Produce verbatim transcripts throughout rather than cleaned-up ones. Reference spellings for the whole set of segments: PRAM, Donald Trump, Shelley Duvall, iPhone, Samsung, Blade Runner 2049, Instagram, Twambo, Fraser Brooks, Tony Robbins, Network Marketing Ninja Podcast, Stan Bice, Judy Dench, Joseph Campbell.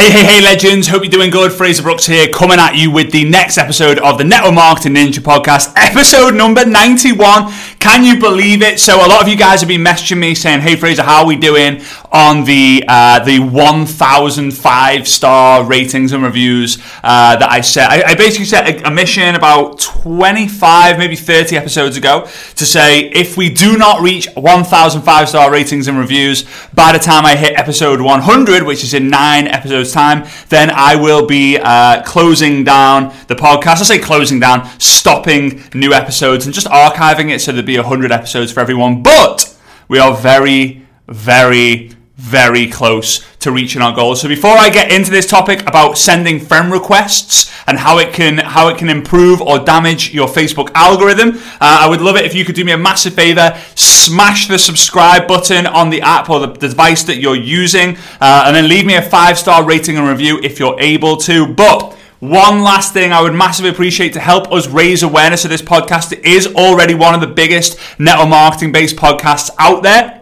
Hey, hey, hey, legends. Hope you're doing good. Fraser Brooks here, coming at you with the next episode of the Network Marketing Ninja Podcast, episode number ninety-one. Can you believe it? So a lot of you guys have been messaging me saying, hey, Fraser, how are we doing on the uh, the one thousand five-star ratings and reviews uh, that I set? I, I basically set a, a mission about twenty-five, maybe thirty episodes ago to say, if we do not reach one thousand five-star ratings and reviews by the time I hit episode one hundred, which is in nine episodes time, then I will be uh, closing down the podcast. I say closing down, stopping new episodes and just archiving it so there'll be one hundred episodes for everyone. But we are very, very, very close to reaching our goals. So before I get into this topic about sending friend requests and how it can how it can improve or damage your Facebook algorithm, uh, I would love it if you could do me a massive favor. Smash the subscribe button on the app or the, the device that you're using, uh, and then leave me a five-star rating and review if you're able to. But one last thing I would massively appreciate to help us raise awareness of this podcast. It is already one of the biggest network marketing-based podcasts out there.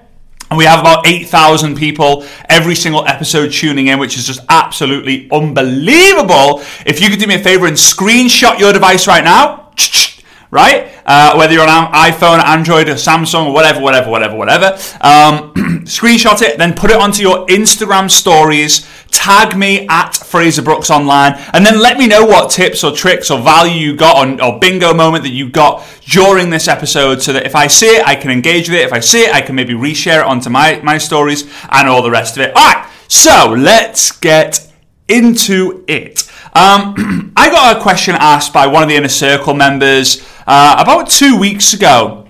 And we have about eight thousand people every single episode tuning in, which is just absolutely unbelievable. If you could do me a favor and screenshot your device right now, right? Uh, whether you're on iPhone, Android, or Samsung, or whatever, whatever, whatever, whatever. Um, screenshot it, then put it onto your Instagram stories. Tag me at Fraser Brooks Online, and then let me know what tips or tricks or value you got or, or bingo moment that you got during this episode, so that if I see it, I can engage with it. If I see it, I can maybe reshare it onto my, my stories and all the rest of it. All right, so let's get into it. Um, I got a question asked by one of the Inner Circle members uh, about two weeks ago.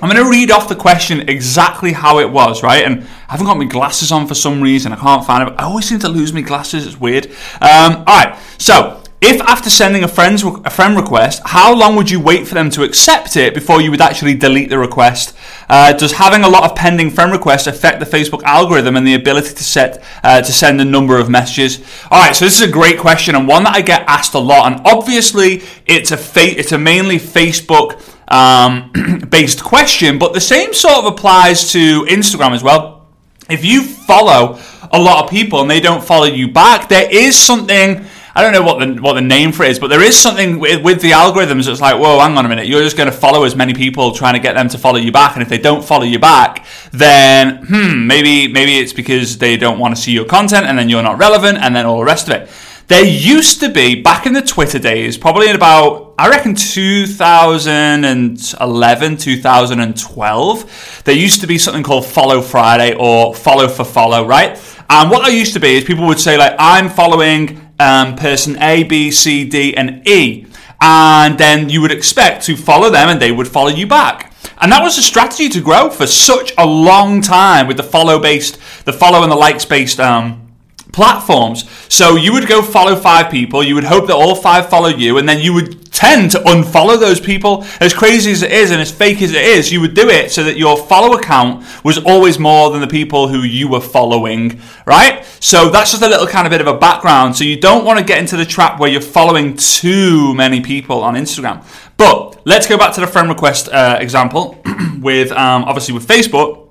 I'm going to read off the question exactly how it was, right? And I haven't got my glasses on for some reason. I can't find them. I always seem to lose my glasses. It's weird. Um, all right. So, if after sending a friend's a friend request, how long would you wait for them to accept it before you would actually delete the request? Uh, does having a lot of pending friend requests affect the Facebook algorithm and the ability to set uh, to send a number of messages? All right, so this is a great question and one that I get asked a lot. And obviously, it's a fa- it's a mainly Facebook. Um, based question, but the same sort of applies to Instagram as well. If you follow a lot of people and they don't follow you back, there is something, I don't know what the what the name for it is, but there is something with, with the algorithms that's like, whoa, hang on a minute, you're just going to follow as many people trying to get them to follow you back, and if they don't follow you back, then hmm, maybe, maybe it's because they don't want to see your content, and then you're not relevant, and then all the rest of it. There used to be, back in the Twitter days, probably in about, I reckon two thousand eleven, two thousand twelve, there used to be something called Follow Friday or Follow for Follow, right? And what there used to be is people would say, like, I'm following um, person A, B, C, D, and E. And then you would expect to follow them and they would follow you back. And that was a strategy to grow for such a long time with the follow-based, the follow and the likes-based um platforms. So you would go follow five people, you would hope that all five follow you, and then you would tend to unfollow those people. As crazy as it is and as fake as it is, you would do it so that your follower count was always more than the people who you were following, right? So that's just a little kind of bit of a background. So you don't want to get into the trap where you're following too many people on Instagram. But let's go back to the friend request uh, example with um, obviously with Facebook.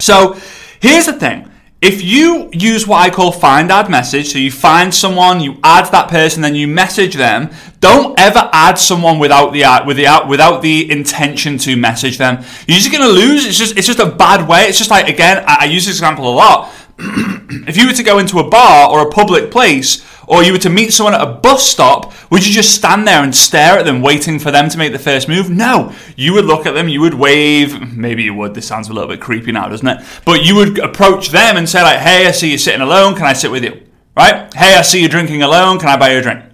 So here's the thing. If you use what I call find add message, so you find someone, you add that person, then you message them, don't ever add someone without the with the without the intention to message them. You're just going to lose. It's just it's just a bad way. It's just like, again, I, I use this example a lot. If you were to go into a bar or a public place, or you were to meet someone at a bus stop, would you just stand there and stare at them, waiting for them to make the first move? No. You would look at them, you would wave, maybe you would, this sounds a little bit creepy now, doesn't it? But you would approach them and say, like, hey, I see you sitting alone, can I sit with you? Right? Hey, I see you drinking alone, can I buy you a drink?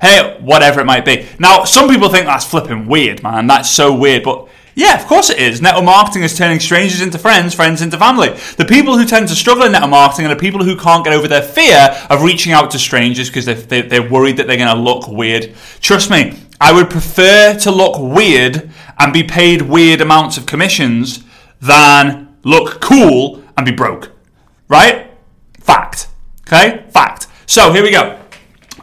Hey, whatever it might be. Now, some people think that's flipping weird, man, that's so weird, but yeah, of course it is. Network marketing is turning strangers into friends, friends into family. The people who tend to struggle in network marketing are the people who can't get over their fear of reaching out to strangers because they're, they're worried that they're going to look weird. Trust me, I would prefer to look weird and be paid weird amounts of commissions than look cool and be broke. Right? Fact. Okay? Fact. So, here we go.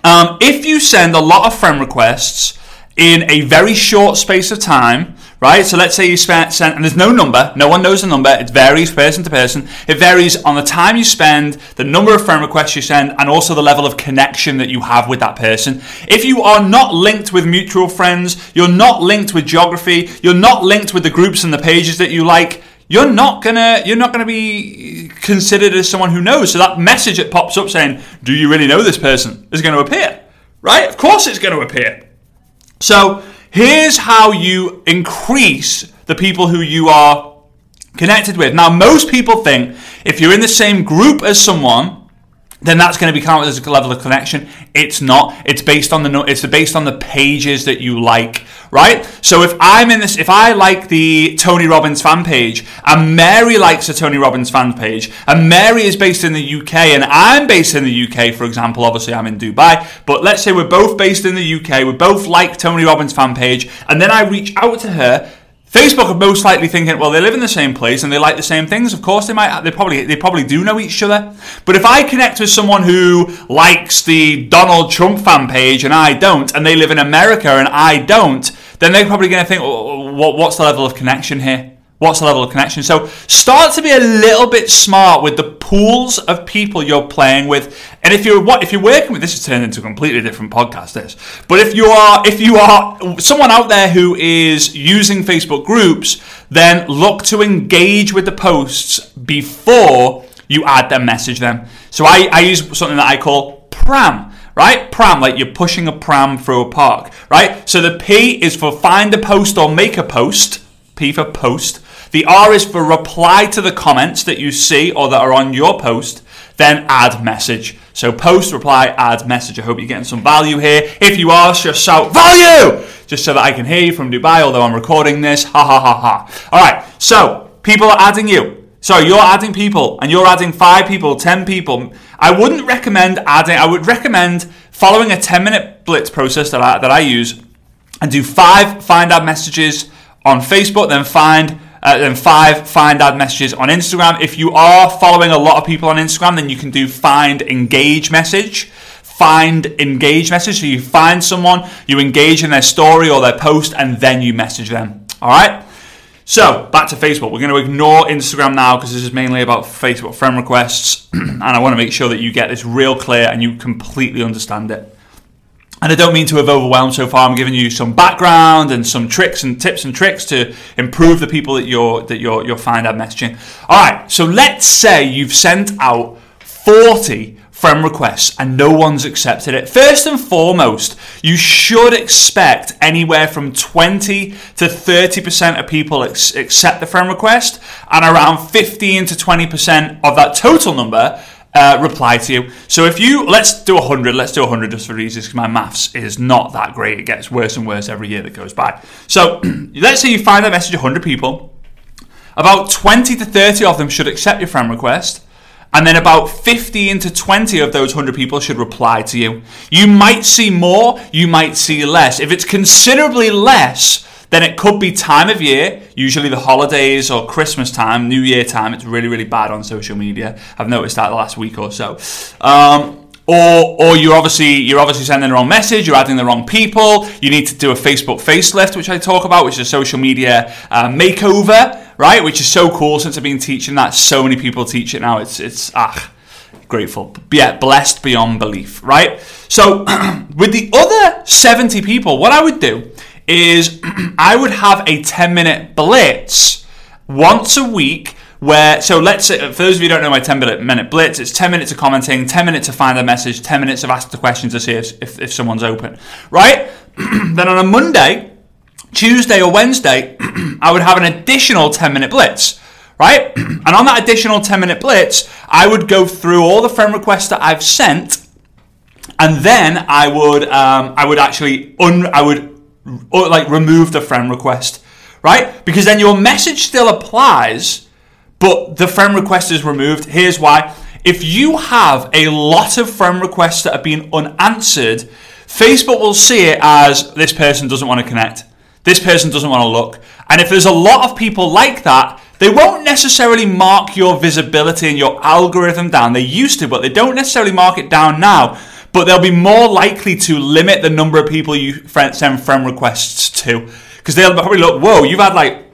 Um, if you send a lot of friend requests in a very short space of time, right? So let's say you spent, sent, and there's no number, no one knows the number, it varies person to person. It varies on the time you spend, the number of friend requests you send, and also the level of connection that you have with that person. If you are not linked with mutual friends, you're not linked with geography, you're not linked with the groups and the pages that you like, You're not gonna, you're not gonna be considered as someone who knows. So that message that pops up saying, "Do you really know this person?" is going to appear, right? Of course, it's going to appear. So here's how you increase the people who you are connected with. Now, most people think if you're in the same group as someone, then that's going to be counted as a level of connection. It's not. It's based on the it's based on the pages that you like, right? So if I'm in this, if I like the Tony Robbins fan page, and Mary likes the Tony Robbins fan page, and Mary is based in the U K, and I'm based in the U K, for example. Obviously, I'm in Dubai, but let's say we're both based in the U K. We both like Tony Robbins fan page, and then I reach out to her. Facebook are most likely thinking, well, they live in the same place and they like the same things. Of course, they might. They probably they probably do know each other. But if I connect with someone who likes the Donald Trump fan page and I don't, and they live in America and I don't, then they're probably going to think, well, what's the level of connection here? What's the level of connection? So start to be a little bit smart with the pools of people you're playing with. And if you're what if you're working with, this has turned into a completely different podcast, this. But if you are if you are someone out there who is using Facebook groups, then look to engage with the posts before you add them, message them. So I, I use something that I call P R A M. Right? Pram, like you're pushing a pram through a park, right? So the P is for find a post or make a post. P for post. The R is for reply to the comments that you see or that are on your post, then add message. So post, reply, add message. I hope you're getting some value here. If you are, just shout value, just so that I can hear you from Dubai, although I'm recording this. Ha ha ha ha. All right, so people are adding you. So you're adding people, and you're adding five people, ten people. I wouldn't recommend adding, I would recommend following a ten-minute blitz process that I, that I use, and do five find add messages on Facebook, then find... Uh, then five, find ad messages on Instagram. If you are following a lot of people on Instagram, then you can do find engage message. Find engage message. So you find someone, you engage in their story or their post, and then you message them. All right? So back to Facebook. We're going to ignore Instagram now because this is mainly about Facebook friend requests. And I want to make sure that you get this real clear and you completely understand it. And I don't mean to have overwhelmed so far. I'm giving you some background and some tricks and tips and tricks to improve the people that you're that you're you're find out messaging. All right, so let's say you've sent out forty friend requests and no one's accepted it. First and foremost, you should expect anywhere from twenty to thirty percent of people ex- accept the friend request, and around fifteen to twenty percent of that total number Uh, reply to you. So if you, let's do one hundred, let's do one hundred just for easy, because my maths is not that great. It gets worse and worse every year that goes by. So let's say you find that message one hundred people. About twenty to thirty of them should accept your friend request. And then about fifteen to twenty of those one hundred people should reply to you. You might see more, you might see less. If it's considerably less, then it could be time of year, usually the holidays or Christmas time, New Year time. It's really, really bad on social media. I've noticed that the last week or so. Um, or or you're obviously you're obviously sending the wrong message, you're adding the wrong people. You need to do a Facebook facelift, which I talk about, which is a social media uh, makeover, right? Which is so cool since I've been teaching that. So many people teach it now. It's, it's ah, grateful. Yeah, blessed beyond belief, right? So with the other seventy people, what I would do is I would have a ten-minute blitz once a week where, so let's say, for those of you who don't know my ten-minute blitz, it's ten minutes of commenting, ten minutes of find a message, ten minutes of ask the questions to see if, if, if someone's open, right? Then on a Monday, Tuesday or Wednesday, I would have an additional ten-minute blitz, right? And on that additional ten-minute blitz, I would go through all the friend requests that I've sent, and then I would, um, I would actually, un- I would or like remove the friend request, right? Because then your message still applies, but the friend request is removed. Here's why. If you have a lot of friend requests that have been unanswered, Facebook will see it as this person doesn't want to connect. This person doesn't want to look. And if there's a lot of people like that, they won't necessarily mark your visibility and your algorithm down. They used to, but they don't necessarily mark it down now. But they'll be more likely to limit the number of people you send friend requests to. Because they'll probably look, whoa, you've had like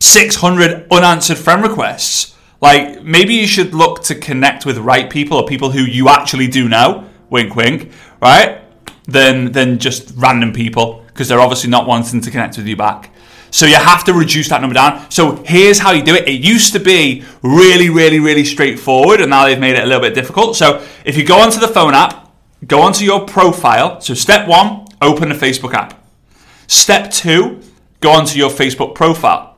six hundred unanswered friend requests. Like, maybe you should look to connect with right people or people who you actually do know, wink, wink, right? Than, than just random people, because they're obviously not wanting to connect with you back. So you have to reduce that number down. So here's how you do it. It used to be really, really, really straightforward, and now they've made it a little bit difficult. So if you go onto the phone app, go onto your profile. So step one, open the Facebook app. Step two, go onto your Facebook profile.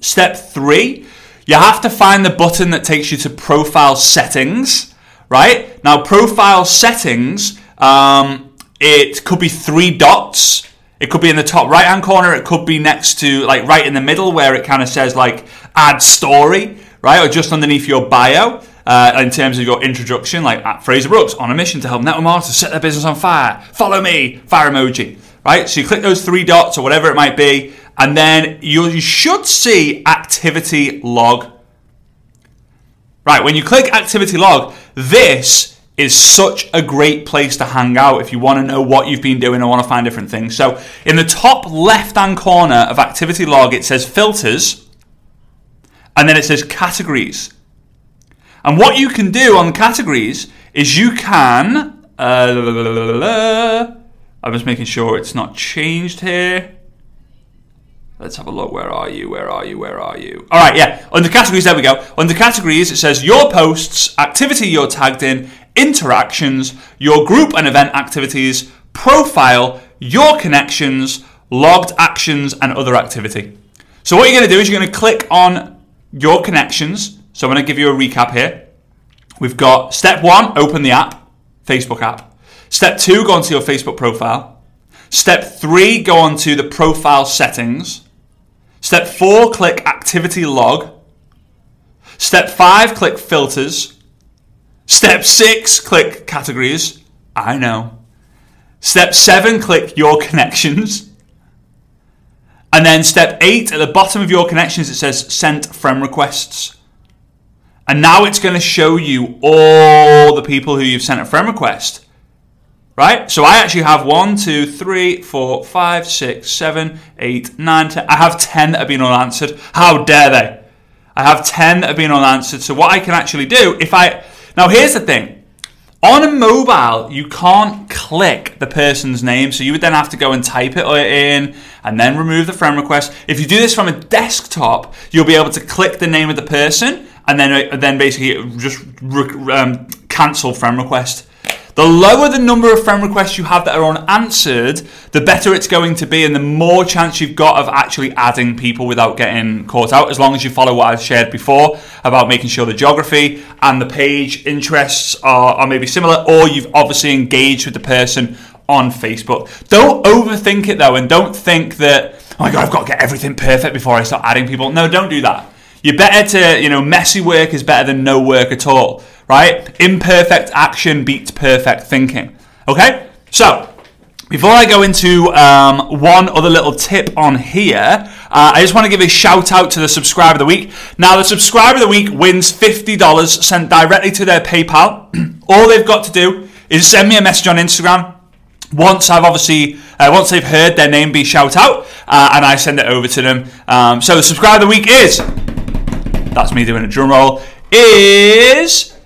Step three, you have to find the button that takes you to profile settings, right? Now, profile settings, um, it could be three dots. It could be in the top right-hand corner. It could be next to, like, right in the middle where it kind of says, like, add story, right? Or just underneath your bio uh, in terms of your introduction, like, at Fraser Brooks, on a mission to help network marketers set their business on fire. Follow me, fire emoji, right? So you click those three dots or whatever it might be, and then you, you should see activity log. Right, when you click activity log, this is such a great place to hang out if you want to know what you've been doing or want to find different things. So in the top left-hand corner of activity log, it says filters, and then it says categories. And what you can do on categories is you can, uh, la, la, la, la, la. I'm just making sure it's not changed here. Let's have a look. Where are you? Where are you? Where are you? All right, yeah. Under categories, there we go. Under categories, it says your posts, activity you're tagged in, interactions, your group and event activities, profile, your connections, logged actions, and other activity. So what you're going to do is you're going to click on your connections. So I'm going to give you a recap here. We've got step one, open the app, Facebook app. Step two, go onto your Facebook profile. Step three, go onto the profile settings. Step four, click activity log. Step five, click filters. Step six, click categories. I know. Step seven, click your connections. And then step eight, at the bottom of your connections, it says sent friend requests. And now it's going to show you all the people who you've sent a friend request. Right? So I actually have one, two, three, four, five, six, seven, eight, nine, ten. I have ten that have been unanswered. How dare they? I have ten that have been unanswered. So what I can actually do, if I... Now, here's the thing. On a mobile, you can't click the person's name, so you would then have to go and type it in and then remove the friend request. If you do this from a desktop, you'll be able to click the name of the person and then, then basically just um, cancel friend request. The lower the number of friend requests you have that are unanswered, the better it's going to be and the more chance you've got of actually adding people without getting caught out, as long as you follow what I've shared before about making sure the geography and the page interests are, are maybe similar, or you've obviously engaged with the person on Facebook. Don't overthink it though, and don't think that, oh my God, I've got to get everything perfect before I start adding people. No, don't do that. You're better to, you know, messy work is better than no work at all, right? Imperfect action beats perfect thinking, okay? So, before I go into um, one other little tip on here, uh, I just want to give a shout out to the subscriber of the week. Now, the subscriber of the week wins fifty dollars sent directly to their PayPal. All they've got to do is send me a message on Instagram. Once I've obviously, uh, once they've heard their name be shout out, uh, and I send it over to them. Um, so, the subscriber of the week is... That's me doing a drum roll, is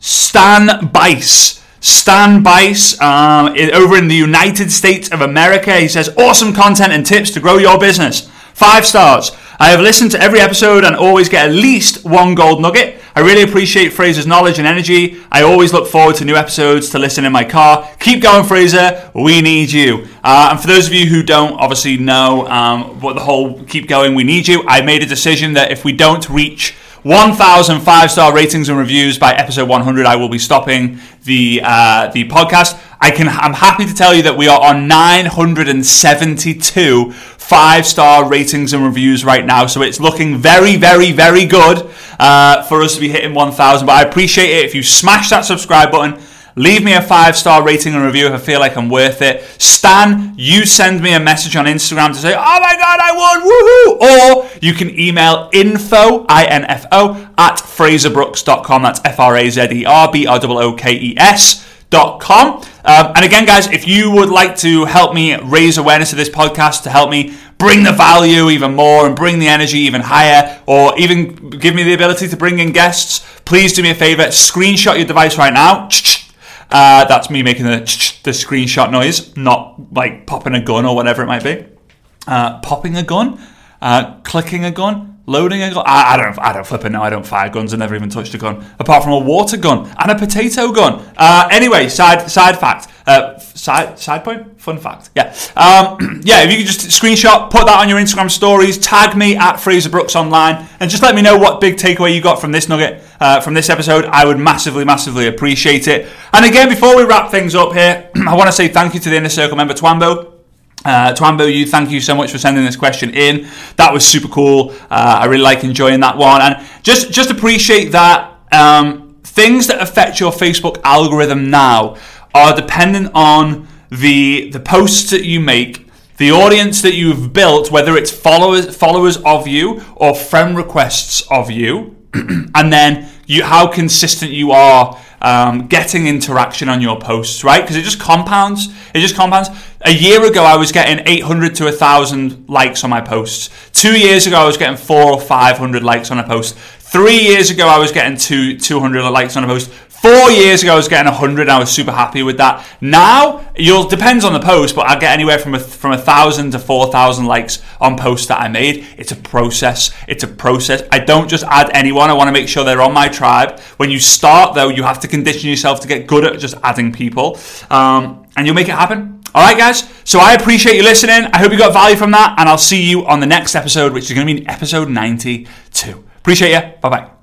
Stan Bice. Stan Bice, um, over in the United States of America. He says, awesome content and tips to grow your business. Five stars. I have listened to every episode and always get at least one gold nugget. I really appreciate Fraser's knowledge and energy. I always look forward to new episodes to listen in my car. Keep going, Fraser. We need you. Uh, and for those of you who don't obviously know um, what the whole keep going, we need you, I made a decision that if we don't reach one thousand five-star ratings and reviews by episode one hundred, I will be stopping the uh, the podcast. I can, I'm happy to tell you that we are on nine hundred seventy-two five-star ratings and reviews right now, so it's looking very, very, very good uh, for us to be hitting one thousand, but I appreciate it if you smash that subscribe button. Leave me a five-star rating and review if I feel like I'm worth it. Stan, you send me a message on Instagram to say, oh my God, I won, woohoo! Or you can email info, I N F O, at fraser brooks dot com. That's F R A Z E R B R O O K E S dot com. Um, and again, guys, if you would like to help me raise awareness of this podcast, to help me bring the value even more and bring the energy even higher, or even give me the ability to bring in guests, please do me a favor, screenshot your device right now. Uh, that's me making the, the screenshot noise, not like popping a gun or whatever it might be. Uh, popping a gun, uh, clicking a gun, loading a gun. I, I don't, I don't flip it now. I don't fire guns. I never even touched a gun, apart from a water gun and a potato gun. Uh, anyway, side side fact, uh, side side point, fun fact. Yeah, um, yeah. If you could just screenshot, put that on your Instagram stories, tag me at Fraser Brooks Online, and just let me know what big takeaway you got from this nugget, uh, from this episode. I would massively, massively appreciate it. And again, before we wrap things up here, I want to say thank you to the Inner Circle member Twambo. Uh, Twambo, you thank you so much for sending this question in. That was super cool. Uh, I really like enjoying that one, and just just appreciate that um, things that affect your Facebook algorithm now are dependent on the the posts that you make, the audience that you've built, whether it's followers followers of you or friend requests of you, and then you how consistent you are. Um, getting interaction on your posts, right? Because it just compounds. It just compounds. A year ago, I was getting eight hundred to one thousand likes on my posts. Two years ago, I was getting four hundred or five hundred likes on a post. Three years ago, I was getting two hundred likes on a post. Four years ago, I was getting one hundred, and I was super happy with that. Now, it depends on the post, but I get anywhere from a, from one thousand to four thousand likes on posts that I made. It's a process. It's a process. I don't just add anyone. I want to make sure they're on my tribe. When you start, though, you have to condition yourself to get good at just adding people, um, and you'll make it happen. All right, guys? So I appreciate you listening. I hope you got value from that, and I'll see you on the next episode, which is going to be episode ninety-two. Appreciate you. Bye-bye.